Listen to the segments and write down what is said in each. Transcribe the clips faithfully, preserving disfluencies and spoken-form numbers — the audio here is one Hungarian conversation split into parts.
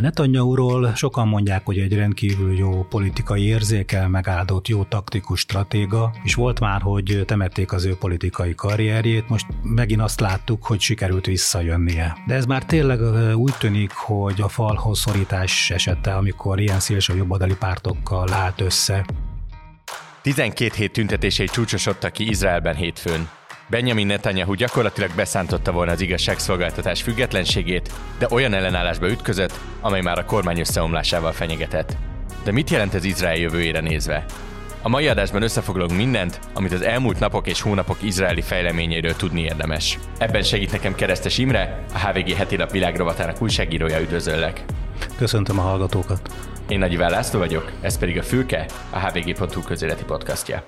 Netanyahuról sokan mondják, hogy egy rendkívül jó politikai érzékel, megáldott jó taktikus stratéga, és volt már, hogy temették az ő politikai karrierjét, most megint azt láttuk, hogy sikerült visszajönnie. De ez már tényleg úgy tűnik, hogy a falhoz szorítás esette, amikor ilyen szélső jobboldali pártokkal állt össze. tizenkét hét tüntetései csúcsosodtak ki Izraelben hétfőn. Benjamin Netanyahu gyakorlatilag beszántotta volna az igazságszolgáltatás függetlenségét, de olyan ellenállásba ütközött, amely már a kormány összeomlásával fenyegetett. De mit jelent ez Izrael jövőjére nézve? A mai adásban összefoglalunk mindent, amit az elmúlt napok és hónapok izraeli fejleményeiről tudni érdemes. Ebben segít nekem Keresztes Imre, a há vé gé hetilap világrovatának újságírója, üdvözöllek. Köszöntöm a hallgatókat. Én Nagy Iván László vagyok, ez pedig a Fülke, a hvg.hu közéleti podcastja.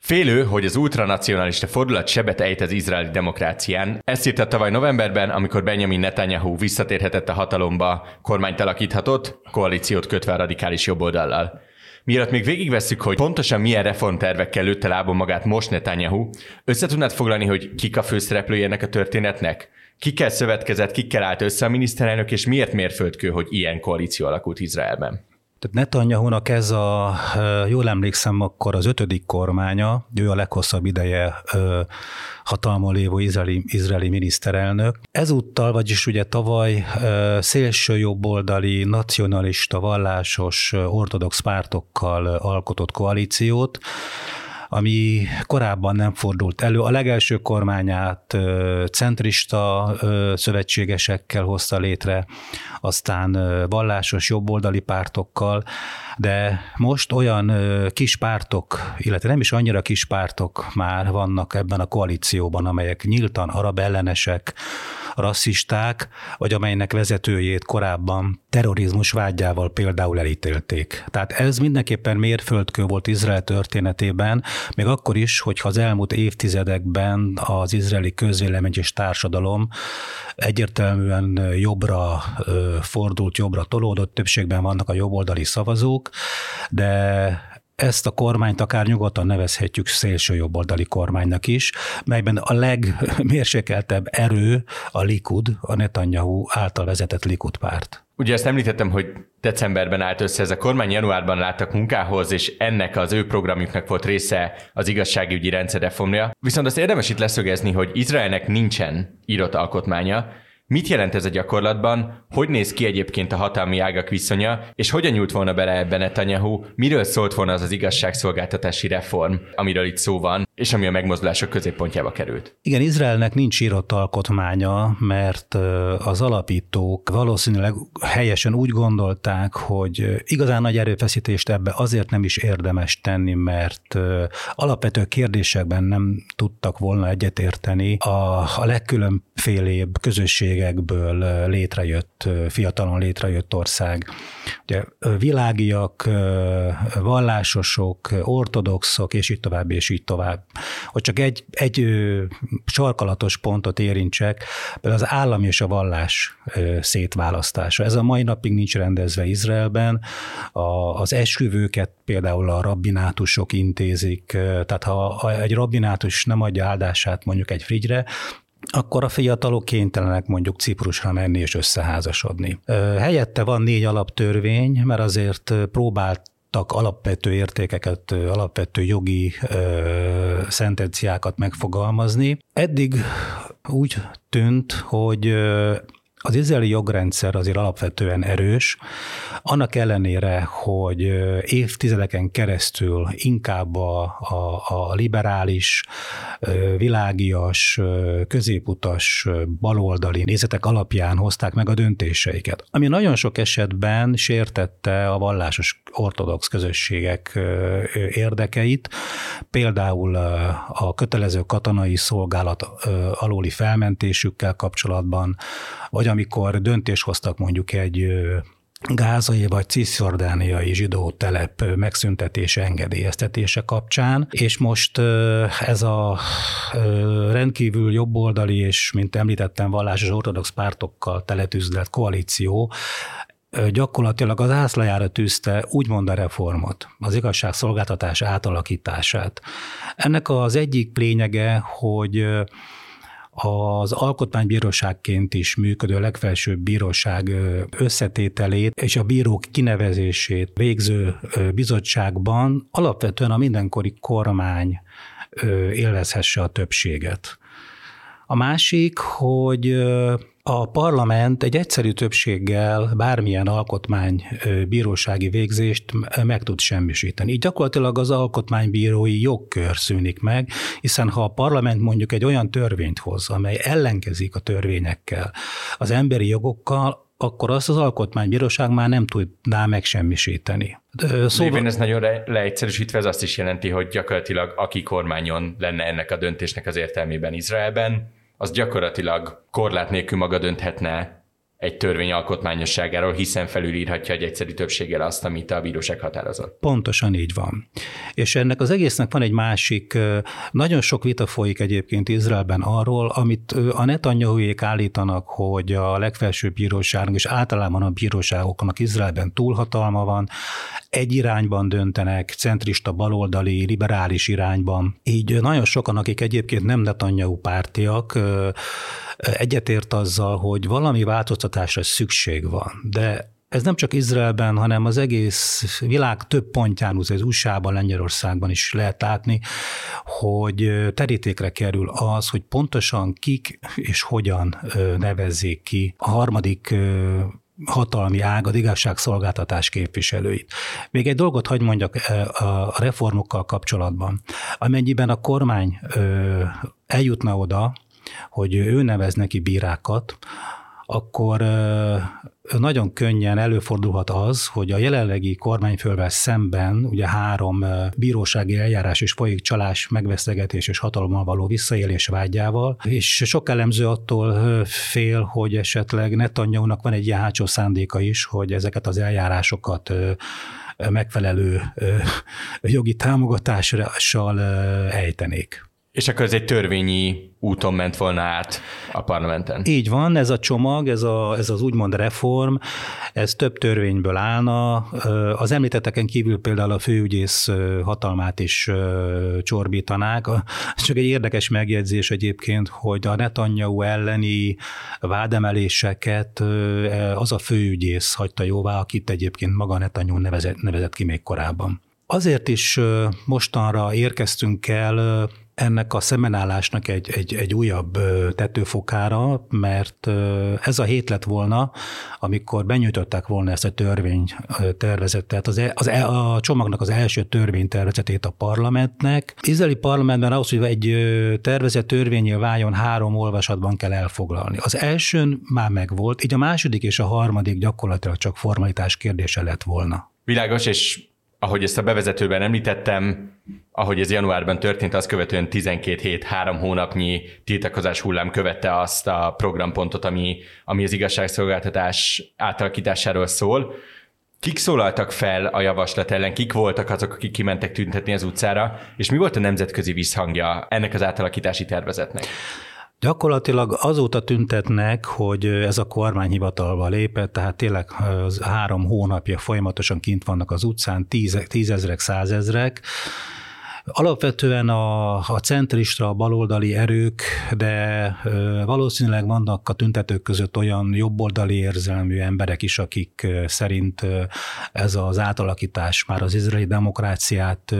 Félő, hogy az ultranacionalista fordulat sebet ejt az izraeli demokrácián. Ezt írta tavaly novemberben, amikor Benjamin Netanyahu visszatérhetett a hatalomba, kormányt alakíthatott, koalíciót kötve a radikális jobboldallal. Mielőtt még végigvesszük, hogy pontosan milyen reformtervekkel lőtte lábon magát most Netanyahu, össze tudnád foglalni, hogy kik a főszereplői ennek a történetnek? Kikkel szövetkezett, kikkel állt össze a miniszterelnök, és miért mérföldkő, hogy ilyen koalíció alakult Izraelben? Tehát Netanyahunak ez a, jól emlékszem, akkor az ötödik kormánya, ő a leghosszabb ideje hatalmon lévő izraeli, izraeli miniszterelnök. Ezúttal, vagyis ugye tavaly szélső jobboldali, nacionalista, vallásos, ortodox pártokkal alkotott koalíciót, ami korábban nem fordult elő. A legelső kormányát centrista szövetségesekkel hozta létre, aztán vallásos jobboldali pártokkal, de most olyan kis pártok, illetve nem is annyira kis pártok már vannak ebben a koalícióban, amelyek nyíltan arab ellenesek, rasszisták, vagy amelynek vezetőjét korábban terrorizmus vágyával például elítélték. Tehát ez mindenképpen mérföldkő volt Izrael történetében, még akkor is, hogyha az elmúlt évtizedekben az izraeli közvélemény és társadalom egyértelműen jobbra fordult, jobbra tolódott, többségben vannak a jobboldali szavazók, de ezt a kormányt akár nyugodtan nevezhetjük szélső jobboldali kormánynak is, melyben a legmérsékeltebb erő a Likud, a Netanyahu által vezetett Likud párt. Ugye ezt említettem, hogy decemberben állt össze ez a kormány, januárban láttak munkához, és ennek az ő programjuknak volt része az igazságügyi rendszer reformja. Viszont azt érdemes itt leszögezni, hogy Izraelnek nincsen írott alkotmánya. Mit jelent ez a gyakorlatban? Hogy néz ki egyébként a hatalmi ágak viszonya, és hogyan nyúlt volna bele ebben Netanyahu? Miről szólt volna az az igazságszolgáltatási reform, amiről itt szó van, és ami a megmozdulások középpontjába került? Igen, Izraelnek nincs írott alkotmánya, mert az alapítók valószínűleg helyesen úgy gondolták, hogy igazán nagy erőfeszítést ebbe azért nem is érdemes tenni, mert alapvető kérdésekben nem tudtak volna egyetérteni a, a legkülönfélébb közösség létrejött, fiatalon létrejött ország. Ugye világiak, vallásosok, ortodoxok, és így tovább, és így tovább. Hogy csak egy, egy sarkalatos pontot érintsek, például az állam és a vallás szétválasztása. Ez a mai napig nincs rendezve Izraelben. A, az esküvőket például a rabbinátusok intézik, tehát ha egy rabbinátus nem adja áldását mondjuk egy frigyre, akkor a fiatalok kénytelenek mondjuk Ciprusra menni és összeházasodni. Helyette van négy alaptörvény, mert azért próbált alapvető értékeket, alapvető jogi ö, szentenciákat megfogalmazni. Eddig úgy tűnt, hogy az izraeli jogrendszer azért alapvetően erős, annak ellenére, hogy évtizedeken keresztül inkább a, a, a liberális, világias, középutas, baloldali nézetek alapján hozták meg a döntéseiket, ami nagyon sok esetben sértette a vallásos ortodox közösségek érdekeit, például a kötelező katonai szolgálat alóli felmentésükkel kapcsolatban, vagy amikor döntést hoztak mondjuk egy gázai vagy ciszjordániai zsidó telep megszüntetése, engedélyeztetése kapcsán, és most ez a rendkívül jobboldali és, mint említettem, vallásos ortodox pártokkal teletűzdelt koalíció gyakorlatilag az ászlajára tűzte úgymond a reformot, az igazságszolgáltatás átalakítását. Ennek az egyik lényege, hogy az alkotmánybíróságként is működő legfelsőbb bíróság összetételét és a bírók kinevezését végző bizottságban alapvetően a mindenkori kormány élvezhesse a többséget. A másik, hogy a parlament egy egyszerű többséggel bármilyen alkotmánybírósági végzést meg tud semmisíteni. Így gyakorlatilag az alkotmánybírói jogkör szűnik meg, hiszen ha a parlament mondjuk egy olyan törvényt hoz, amely ellenkezik a törvényekkel, az emberi jogokkal, akkor azt az alkotmánybíróság már nem tudná megsemmisíteni. Szóval... Lévén ez nagyon leegyszerűsítve, ez azt is jelenti, hogy gyakorlatilag aki kormányon lenne ennek a döntésnek az értelmében Izraelben, az gyakorlatilag korlát nélkül maga dönthetne egy törvény alkotmányosságáról, hiszen felülírhatja egy egyszerű többséggel azt, amit a bíróság határozott. Pontosan így van. És ennek az egésznek van egy másik, nagyon sok vita folyik egyébként Izraelben arról, amit a Netanyahuék állítanak, hogy a legfelsőbb bíróságnak és általában a bíróságoknak Izraelben túlhatalma van, egy irányban döntenek, centrista, baloldali, liberális irányban. Így nagyon sokan, akik egyébként nem Netanyahu pártiak, egyetért azzal, hogy valami változtatásra szükség van, de ez nem csak Izraelben, hanem az egész világ több pontján, az u es á-ban, Lengyelországban is lehet látni, hogy terítékre kerül az, hogy pontosan kik és hogyan nevezzék ki a harmadik hatalmi ág, az igazságszolgáltatás képviselőit. Még egy dolgot hadd mondjak a reformokkal kapcsolatban. Amennyiben a kormány eljutna oda, hogy ő nevez neki bírákat, akkor nagyon könnyen előfordulhat az, hogy a jelenlegi kormányfővel szemben ugye három bírósági eljárás és folyik csalás, megvesztegetés és hatalommal való visszaélés vágyával, és sok elemző attól fél, hogy esetleg Netanyahunak van egy ilyen hátsó szándéka is, hogy ezeket az eljárásokat megfelelő jogi támogatással ejtenék. És akkor ez egy törvényi úton ment volna át a parlamenten. Így van, ez a csomag, ez, a, ez az úgymond reform, ez több törvényből állna. Az említetteken kívül például a főügyész hatalmát is csorbítanák. Csak egy érdekes megjegyzés egyébként, hogy a Netanyahu elleni vádemeléseket az a főügyész hagyta jóvá, akit egyébként maga Netanyahu nevezett, nevezett ki még korábban. Azért is mostanra érkeztünk el ennek a szembenállásnak egy, egy, egy újabb tetőfokára, mert ez a hét lett volna, amikor benyújtották volna ezt a törvénytervezetet, az, az, a csomagnak az első törvénytervezetét a parlamentnek. Izraeli parlamentben ahhoz, hogy egy tervezet törvényé váljon, három olvasatban kell elfoglalni. Az elsőn már megvolt, így a második és a harmadik gyakorlatilag csak formalitás kérdése lett volna. Világos, és ahogy ezt a bevezetőben említettem, ahogy ez januárban történt, az követően tizenkét hét, három hónapnyi tiltakozás hullám követte azt a programpontot, ami, ami az igazságszolgáltatás átalakításáról szól. Kik szólaltak fel a javaslat ellen, kik voltak azok, akik kimentek tüntetni az utcára, és mi volt a nemzetközi visszhangja ennek az átalakítási tervezetnek? Gyakorlatilag azóta tüntetnek, hogy ez a kormány hivatalba lépett, tehát tényleg az három hónapja folyamatosan kint vannak az utcán, tíze, tízezrek, százezrek. Alapvetően a, a centrista, a baloldali erők, de valószínűleg vannak a tüntetők között olyan jobboldali érzelmű emberek is, akik szerint ez az átalakítás már az izraeli demokráciát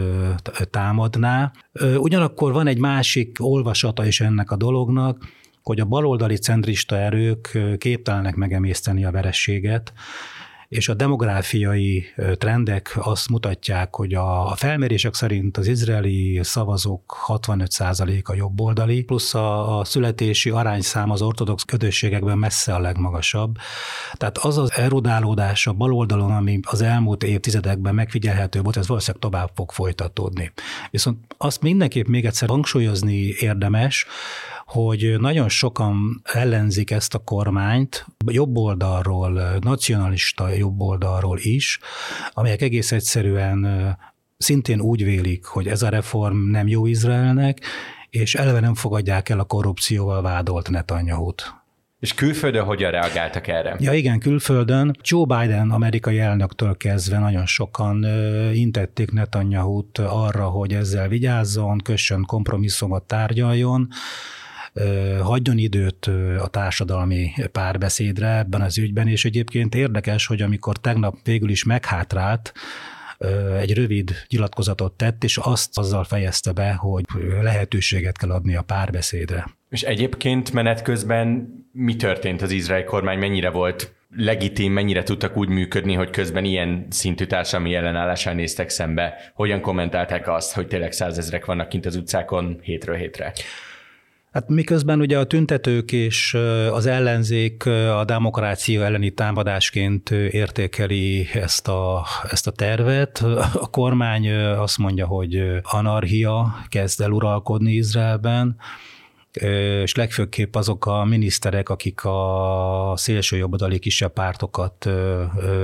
támadná. Ugyanakkor van egy másik olvasata is ennek a dolognak, hogy a baloldali centrista erők képtelenek megemészteni a vereséget, és a demográfiai trendek azt mutatják, hogy a felmérések szerint az izraeli szavazók hatvanöt százaléka jobboldali, plusz a születési arányszám az ortodox közösségekben messze a legmagasabb. Tehát az az erodálódás a baloldalon, ami az elmúlt évtizedekben megfigyelhető volt, ez valószínűleg tovább fog folytatódni. Viszont azt mindenképp még egyszer hangsúlyozni érdemes, hogy nagyon sokan ellenzik ezt a kormányt, jobb oldalról, nacionalista jobb oldalról is, amelyek egész egyszerűen szintén úgy vélik, hogy ez a reform nem jó Izraelnek, és eleve nem fogadják el a korrupcióval vádolt Netanyahut. És külföldön hogyan reagáltak erre? Ja igen, külföldön. Joe Biden amerikai elnöktől kezdve nagyon sokan intették Netanyahut arra, hogy ezzel vigyázzon, kössön kompromisszumot, tárgyaljon. hagyjon időt a társadalmi párbeszédre ebben az ügyben, és egyébként érdekes, hogy amikor tegnap végül is meghátrált, egy rövid nyilatkozatot tett, és azt azzal fejezte be, hogy lehetőséget kell adni a párbeszédre. És egyébként menet közben mi történt az izraeli kormány, mennyire volt legitim, mennyire tudtak úgy működni, hogy közben ilyen szintű társadalmi ellenállással néztek szembe? Hogyan kommentálták azt, hogy tényleg százezrek vannak kint az utcákon hétről hétre? Hát miközben ugye a tüntetők és az ellenzék a demokrácia elleni támadásként értékeli ezt a, ezt a tervet, a kormány azt mondja, hogy anarchia kezd el uralkodni Izraelben, és legfőképp azok a miniszterek, akik a szélsőjobboldali kisebb pártokat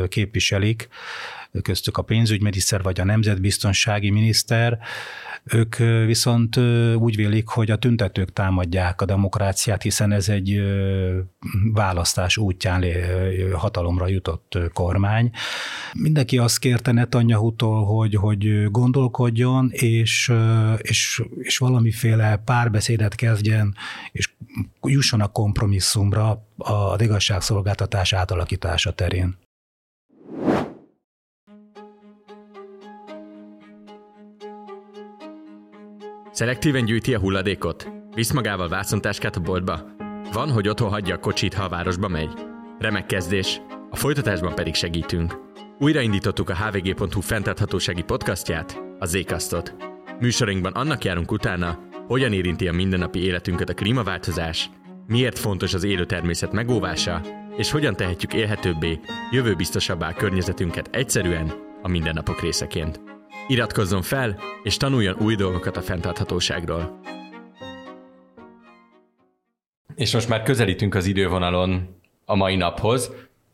képviselik, köztük a pénzügyminiszter vagy a nemzetbiztonsági miniszter, ők viszont úgy vélik, hogy a tüntetők támadják a demokráciát, hiszen ez egy választás útján hatalomra jutott kormány. Mindenki azt kérte Netanyahutól, hogy, hogy gondolkodjon, és, és, és valamiféle párbeszédet kezdjen, és jusson a kompromisszumra az igazságszolgáltatás átalakítása terén. Szelektíven gyűjti a hulladékot? Visz magával vászontáskát a boltba? Van, hogy otthon hagyja a kocsit, ha a városba megy? Remek kezdés! A folytatásban pedig segítünk. Újraindítottuk a hvg.hu fenntarthatósági podcastját, a zCastot. Műsorunkban annak járunk utána, hogyan érinti a mindennapi életünket a klímaváltozás, miért fontos az élő természet megóvása, és hogyan tehetjük élhetőbbé, jövőbiztosabbá környezetünket egyszerűen a mindennapok részeként. Iratkozzon fel, és tanuljon új dolgokat a fenntarthatóságról. És most már közelítünk az idővonalon a mai naphoz,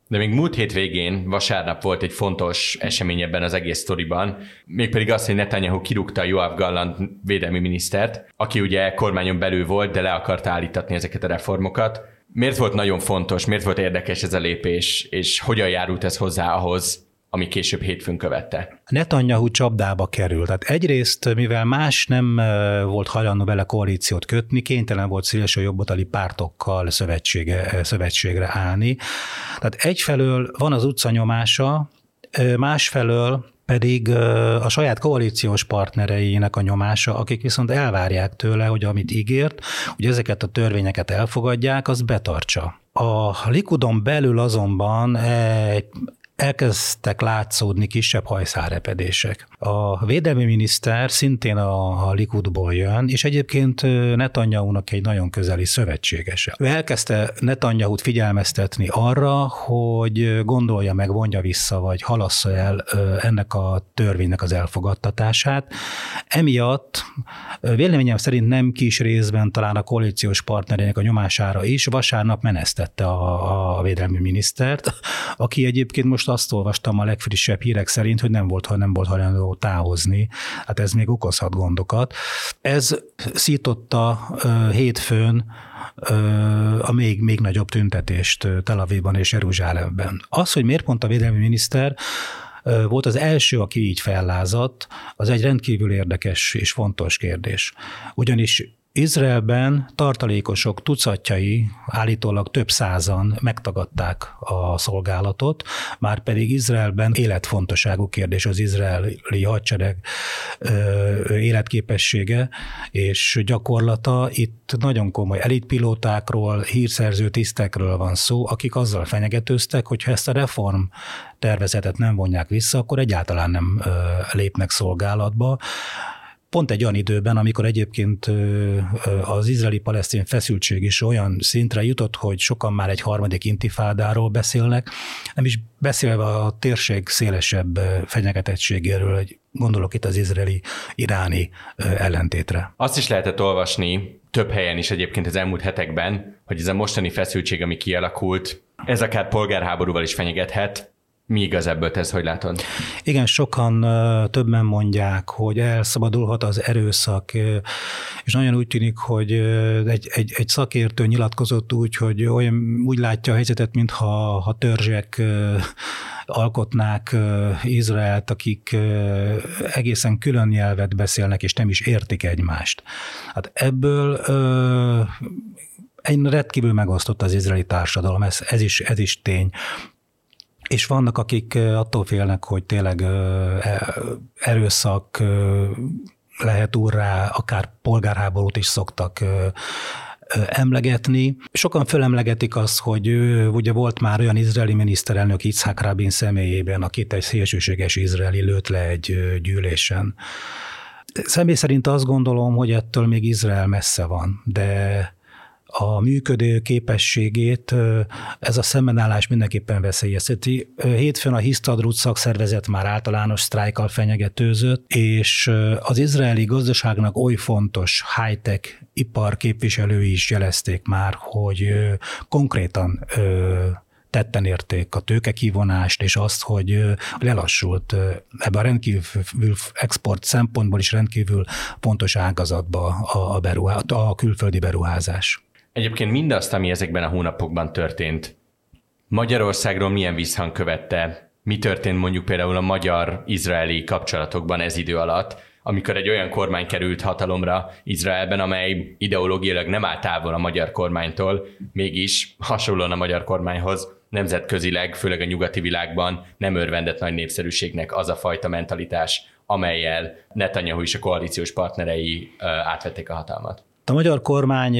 de még múlt hét végén, vasárnap volt egy fontos esemény ebben az egész sztoriban, mégpedig az, hogy Netanyahu kirúgta Joav Galant védelmi minisztert, aki ugye kormányon belül volt, de le akarta állítatni ezeket a reformokat. Miért volt nagyon fontos, miért volt érdekes ez a lépés, és hogyan járult ez hozzá ahhoz, ami később hétfőn követte? Netanyahu csapdába került. Tehát egyrészt, mivel más nem volt hajlandó vele koalíciót kötni, kénytelen volt szélsőjobboldali pártokkal szövetsége, szövetségre állni. Tehát egyfelől van az utca nyomása, másfelől pedig a saját koalíciós partnereinek a nyomása, akik viszont elvárják tőle, hogy amit ígért, hogy ezeket a törvényeket elfogadják, az betartsa. A Likudon belül azonban egy elkezdtek látszódni kisebb hajszálrepedések. A védelmi miniszter szintén a Likudból jön, és egyébként Netanyahunak egy nagyon közeli szövetségese. Ő elkezdte Netanyahut figyelmeztetni arra, hogy gondolja meg, vonja vissza, vagy halassza el ennek a törvénynek az elfogadtatását. Emiatt véleményem szerint nem kis részben, talán a koalíciós partnerének a nyomására is vasárnap menesztette a, a védelmi minisztert, aki egyébként most azt olvastam a legfrissebb hírek szerint, hogy nem volt, ha nem volt hajlandó távozni. Hát ez még okozhat gondokat. Ez szította hétfőn a még, még nagyobb tüntetést Tel Avivban és Jeruzsálemben. Az, hogy miért pont a védelmi miniszter volt az első, aki így fellázadt, az egy rendkívül érdekes és fontos kérdés. Ugyanis Izraelben tartalékosok tucatjai, állítólag több százan megtagadták a szolgálatot, már pedig Izraelben életfontosságú kérdés az izraeli hadsereg életképessége és gyakorlata. Itt nagyon komoly elitpilótákról, hírszerző tisztekről van szó, akik azzal fenyegetőztek, hogy ha ezt a reform tervezetet nem vonják vissza, akkor egyáltalán nem lépnek szolgálatba. Pont egy olyan időben, amikor egyébként az izraeli-palesztin feszültség is olyan szintre jutott, hogy sokan már egy harmadik intifádáról beszélnek, nem is beszélve a térség szélesebb fenyegetettségéről, hogy gondolok itt az izraeli-iráni ellentétre. Azt is lehetett olvasni több helyen is egyébként az elmúlt hetekben, hogy ez a mostani feszültség, ami kialakult, ez akár polgárháborúval is fenyegethet. Mi igaz ebből, tesz, hogy látod? Igen, sokan többen mondják, hogy elszabadulhat az erőszak, és nagyon úgy tűnik, hogy egy, egy, egy szakértő nyilatkozott úgy, hogy olyan, úgy látja a helyzetet, mintha ha törzsek alkotnák Izraelt, akik egészen külön nyelvet beszélnek, és nem is értik egymást. Hát ebből egy rendkívül megosztott az izraeli társadalom, ez, ez, is, ez is tény. És vannak, akik attól félnek, hogy tényleg erőszak lehet úrrá, akár polgárháborút is szoktak emlegetni. Sokan fölemlegetik azt, hogy ő, ugye volt már olyan izraeli miniszterelnök Itzhak Rabin személyében, akit egy szélsőséges izraeli lőtt le egy gyűlésen. Személy szerint azt gondolom, hogy ettől még Izrael messze van, de a működő képességét ez a szembenállás mindenképpen veszélyezteti. Hétfőn a Hisztadrúdszak szervezet már általános sztrájkkal fenyegetőzött, és az izraeli gazdaságnak oly fontos high-tech ipar képviselői is jelezték már, hogy konkrétan tetten érték a tőkekivonást, és azt, hogy lelassult ebbe a rendkívül export szempontból is rendkívül fontos ágazatba a, beruhá, a külföldi beruházás. Egyébként mindazt, ami ezekben a hónapokban történt, Magyarországról milyen visszhang követte? Mi történt mondjuk például a magyar-izraeli kapcsolatokban ez idő alatt, amikor egy olyan kormány került hatalomra Izraelben, amely ideológiailag nem áll távol a magyar kormánytól, mégis hasonlóan a magyar kormányhoz nemzetközileg, főleg a nyugati világban nem örvendett nagy népszerűségnek az a fajta mentalitás, amellyel Netanyahu és a koalíciós partnerei átvették a hatalmat. A magyar kormány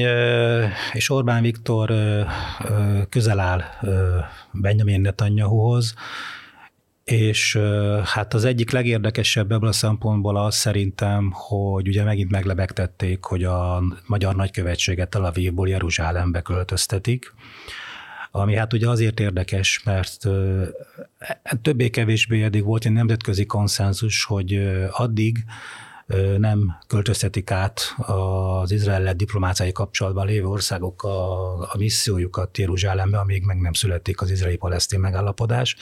és Orbán Viktor közel áll Benjamin Netanyahuhoz, és hát az egyik legérdekesebb ebből a szempontból az szerintem, hogy ugye megint meglebegtették, hogy a magyar nagykövetséget Tel Avivból Jeruzsálembe költöztetik, ami hát ugye azért érdekes, mert többé-kevésbé eddig volt egy nemzetközi konszenzus, hogy addig nem költöztetik át az Izrael diplomáciai kapcsolatban lévő országok a, a missziójukat Jeruzsálembe, amíg meg nem születik az izraeli-palesztin megállapodás.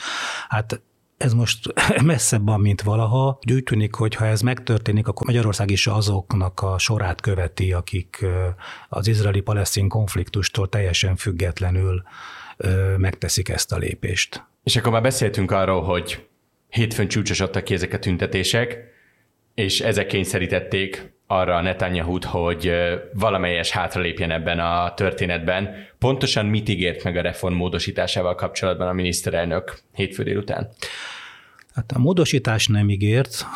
Hát ez most messzebb van, mint valaha. Úgy tűnik, hogy ha ez megtörténik, akkor Magyarország is azoknak a sorát követi, akik az izraeli-palesztin konfliktustól teljesen függetlenül megteszik ezt a lépést. És akkor már beszéltünk arról, hogy hétfőn csúcsosodtak ki ezek a tüntetések, és ezek kényszerítették arra a Netanyahut, hogy valamelyes hátralépjen ebben a történetben. Pontosan mit ígért meg a reform módosításával kapcsolatban a miniszterelnök hétfő délután? Hát a módosítás nem ígért,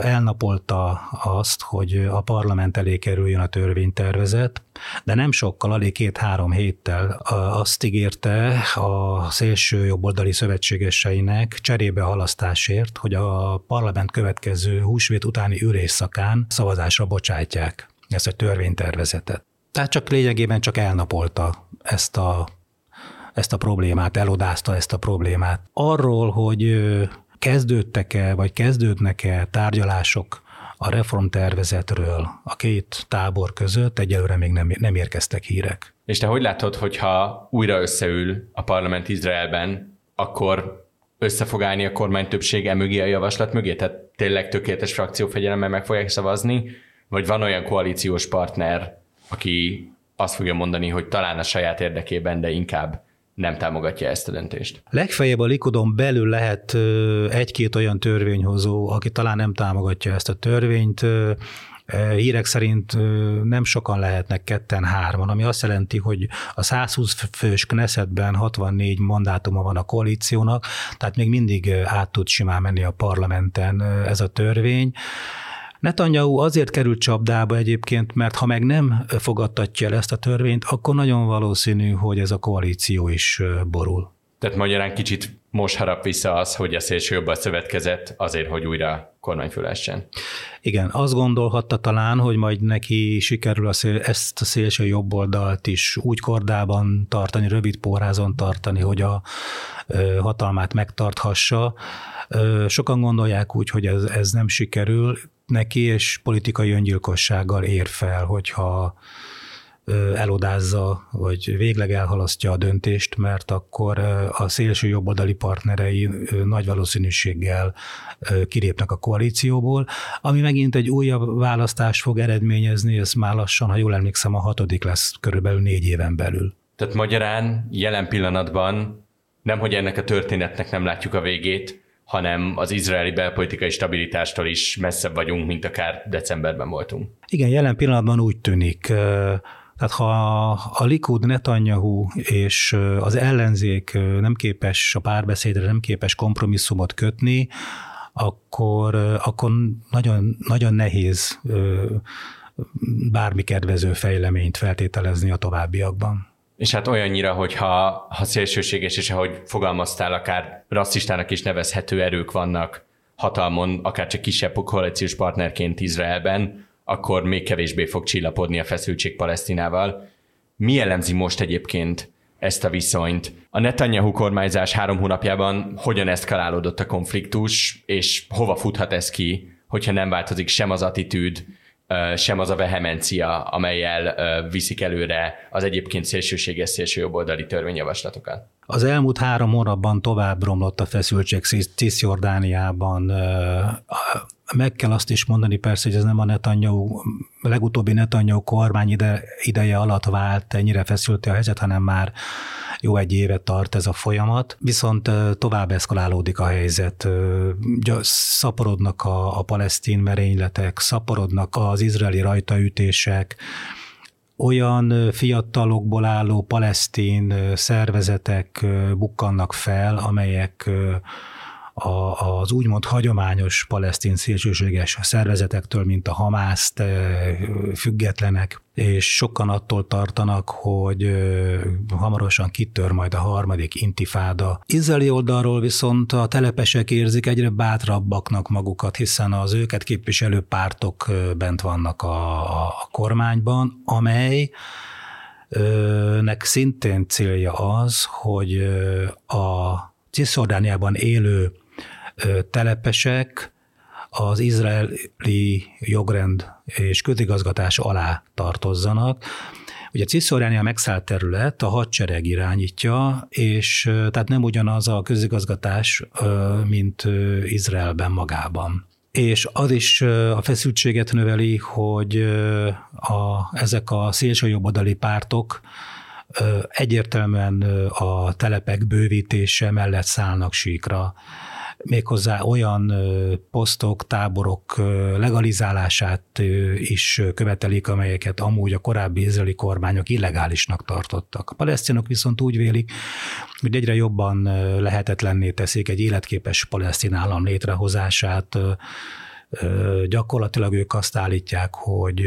elnapolta azt, hogy a parlament elé kerüljön a törvénytervezet, de nem sokkal, alig két-három héttel azt ígérte a szélső jobboldali szövetségeseinek cserébe halasztásért, hogy a parlament következő húsvét utáni ülésszakán szavazásra bocsátják ezt a törvénytervezetet. Tehát csak lényegében csak elnapolta ezt a, ezt a problémát, elodázta ezt a problémát. Arról, hogy kezdődtek-e, vagy kezdődnek-e tárgyalások a reformtervezetről a két tábor között, egyelőre még nem, nem érkeztek hírek. És te hogy látod, hogyha újra összeül a parlament Izraelben, akkor össze fog állni a kormány többség emögé a javaslat mögé? Tehát tényleg tökéletes frakciófegyelemmel meg fogják szavazni? Vagy van olyan koalíciós partner, aki azt fogja mondani, hogy talán a saját érdekében, de inkább nem támogatja ezt a döntést? Legfeljebb a Likudon belül lehet egy-két olyan törvényhozó, aki talán nem támogatja ezt a törvényt. Hírek szerint nem sokan lehetnek ketten-hárman, ami azt jelenti, hogy a százhúsz fős Knessetben hatvannégy mandátuma van a koalíciónak, tehát még mindig át tud simán menni a parlamenten ez a törvény. Netanyahu azért került csapdába egyébként, mert ha meg nem fogadtatja el ezt a törvényt, akkor nagyon valószínű, hogy ez a koalíció is borul. Tehát magyarán kicsit most harap vissza az, hogy a szélső jobban szövetkezett azért, hogy újra kormányfő lehessen. Igen, azt gondolhatta talán, hogy majd neki sikerül a szél, ezt a szélső jobboldalt is úgy kordában tartani, rövid pórázon tartani, hogy a ö, hatalmát megtarthassa. Ö, sokan gondolják úgy, hogy ez, ez nem sikerül neki, és politikai öngyilkossággal ér fel, hogyha elodázza, vagy végleg elhalasztja a döntést, mert akkor a szélső jobboldali partnerei nagy valószínűséggel kilépnek a koalícióból, ami megint egy újabb választást fog eredményezni, ez már lassan, ha jól emlékszem, a hatodik lesz körülbelül négy éven belül. Tehát magyarán jelen pillanatban nemhogy ennek a történetnek nem látjuk a végét, hanem az izraeli belpolitikai stabilitástól is messzebb vagyunk, mint akár decemberben voltunk. Igen, jelen pillanatban úgy tűnik. Tehát ha a Likud, Netanyahu és az ellenzék nem képes a párbeszédre, nem képes kompromisszumot kötni, akkor, akkor nagyon, nagyon nehéz bármi kedvező fejleményt feltételezni a továbbiakban. És hát olyannyira, hogyha ha szélsőséges, és ahogy fogalmaztál, akár rasszistának is nevezhető erők vannak hatalmon, akár csak kisebb koalíciós partnerként Izraelben, akkor még kevésbé fog csillapodni a feszültség Palesztinával. Mi jellemzi most egyébként ezt a viszonyt? A Netanyahu kormányzás három hónapjában hogyan eszkalálódott a konfliktus, és hova futhat ez ki, hogyha nem változik sem az attitűd, sem az a vehemencia, amellyel viszik előre az egyébként szélsőséges, szélsőjobboldali törvényjavaslatokat? Az elmúlt három hónapban tovább romlott a feszültség Cisjordániában. Meg kell azt is mondani persze, hogy ez nem a Netanyahu, a legutóbbi Netanyahu kormány ide, ideje alatt vált ennyire feszülté a helyzet, hanem már jó egy éve tart ez a folyamat. Viszont tovább eszkalálódik a helyzet. Szaporodnak a, a palesztin merényletek, szaporodnak az izraeli rajtaütések, olyan fiatalokból álló palesztin szervezetek bukkannak fel, amelyek A, az úgymond hagyományos palesztin szélsőséges szervezetektől, mint a Hamászt, függetlenek, és sokan attól tartanak, hogy hamarosan kitör majd a harmadik intifáda. Izraeli oldalról viszont a telepesek érzik egyre bátrabbaknak magukat, hiszen az őket képviselő pártok bent vannak a, a kormányban, amely nek szintén célja az, hogy a Cisjordániában élő telepesek az izraeli jogrend és közigazgatás alá tartozzanak. Ugye Cisjordánia megszállt terület, a hadsereg irányítja, és tehát nem ugyanaz a közigazgatás, mint Izraelben magában. És az is a feszültséget növeli, hogy a, ezek a szélsőjobboldali pártok egyértelműen a telepek bővítése mellett szállnak síkra, méghozzá olyan posztok, táborok legalizálását is követelik, amelyeket amúgy a korábbi izraeli kormányok illegálisnak tartottak. A palesztinok viszont úgy vélik, hogy egyre jobban lehetetlenné teszik egy életképes palesztin állam létrehozását. Gyakorlatilag ők azt állítják, hogy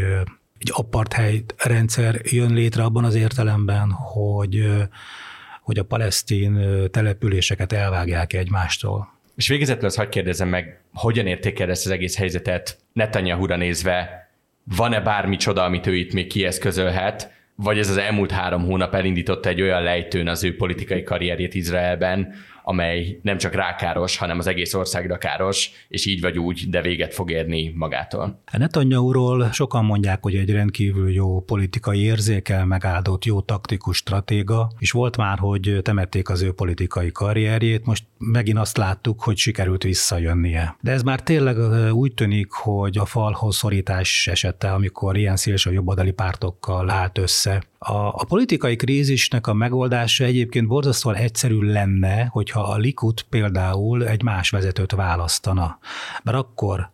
egy apartheid rendszer jön létre abban az értelemben, hogy, hogy a palesztin településeket elvágják egymástól. És végezetül azt hadd kérdezem meg, hogyan értékel ezt az egész helyzetet Netanyahura nézve? Van-e bármi csoda, amit ő itt még kieszközölhet? Vagy ez az elmúlt három hónap elindította egy olyan lejtőn az ő politikai karrierjét Izraelben, amely nem csak rákáros, hanem az egész országra káros, és így vagy úgy, de véget fog érni magától. Netanyahuról sokan mondják, hogy egy rendkívül jó politikai érzékel megáldott, jó taktikus stratéga, és volt már, hogy temették az ő politikai karrierjét, most megint azt láttuk, hogy sikerült visszajönnie. De ez már tényleg úgy tűnik, hogy a falhoz szorítás esete, amikor ilyen szélső jobboldali pártokkal állt össze. A, a politikai krízisnek a megoldása egyébként borzasztóan egyszerű lenne, hogyha a Likud például egy más vezetőt választana. Mert akkor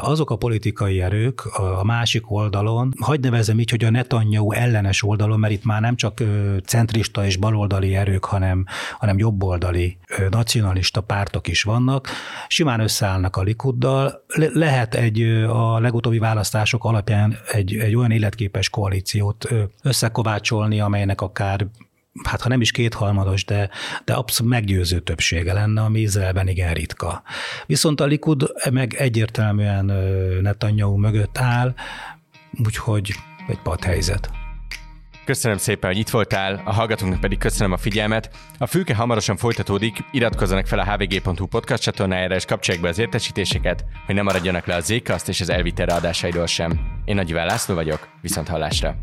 azok a politikai erők a másik oldalon, hadd nevezem így, hogy a Netanyahu ellenes oldalon, mert itt már nem csak centrista és baloldali erők, hanem, hanem jobboldali, nacionalista pártok is vannak, simán összeállnak a Likuddal. Le- lehet egy a legutóbbi választások alapján egy, egy olyan életképes koalíciót összekovácsolni, amelynek akár hát ha nem is kétharmados, de, de abszolút meggyőző többsége lenne, ami Izraelben igen ritka. Viszont a Likud meg egyértelműen Netanyahu mögött áll, úgyhogy egy padhelyzet. Köszönöm szépen, hogy itt voltál, a hallgatóknak pedig köszönöm a figyelmet. A Fülke hamarosan folytatódik, iratkozzanak fel a hvg.hu podcast csatornájára, és kapcsolják be az értesítéseket, hogy ne maradjanak le a zCast és az Elvitel adásairól sem. Én Nagy Iván László vagyok, viszont hallásra.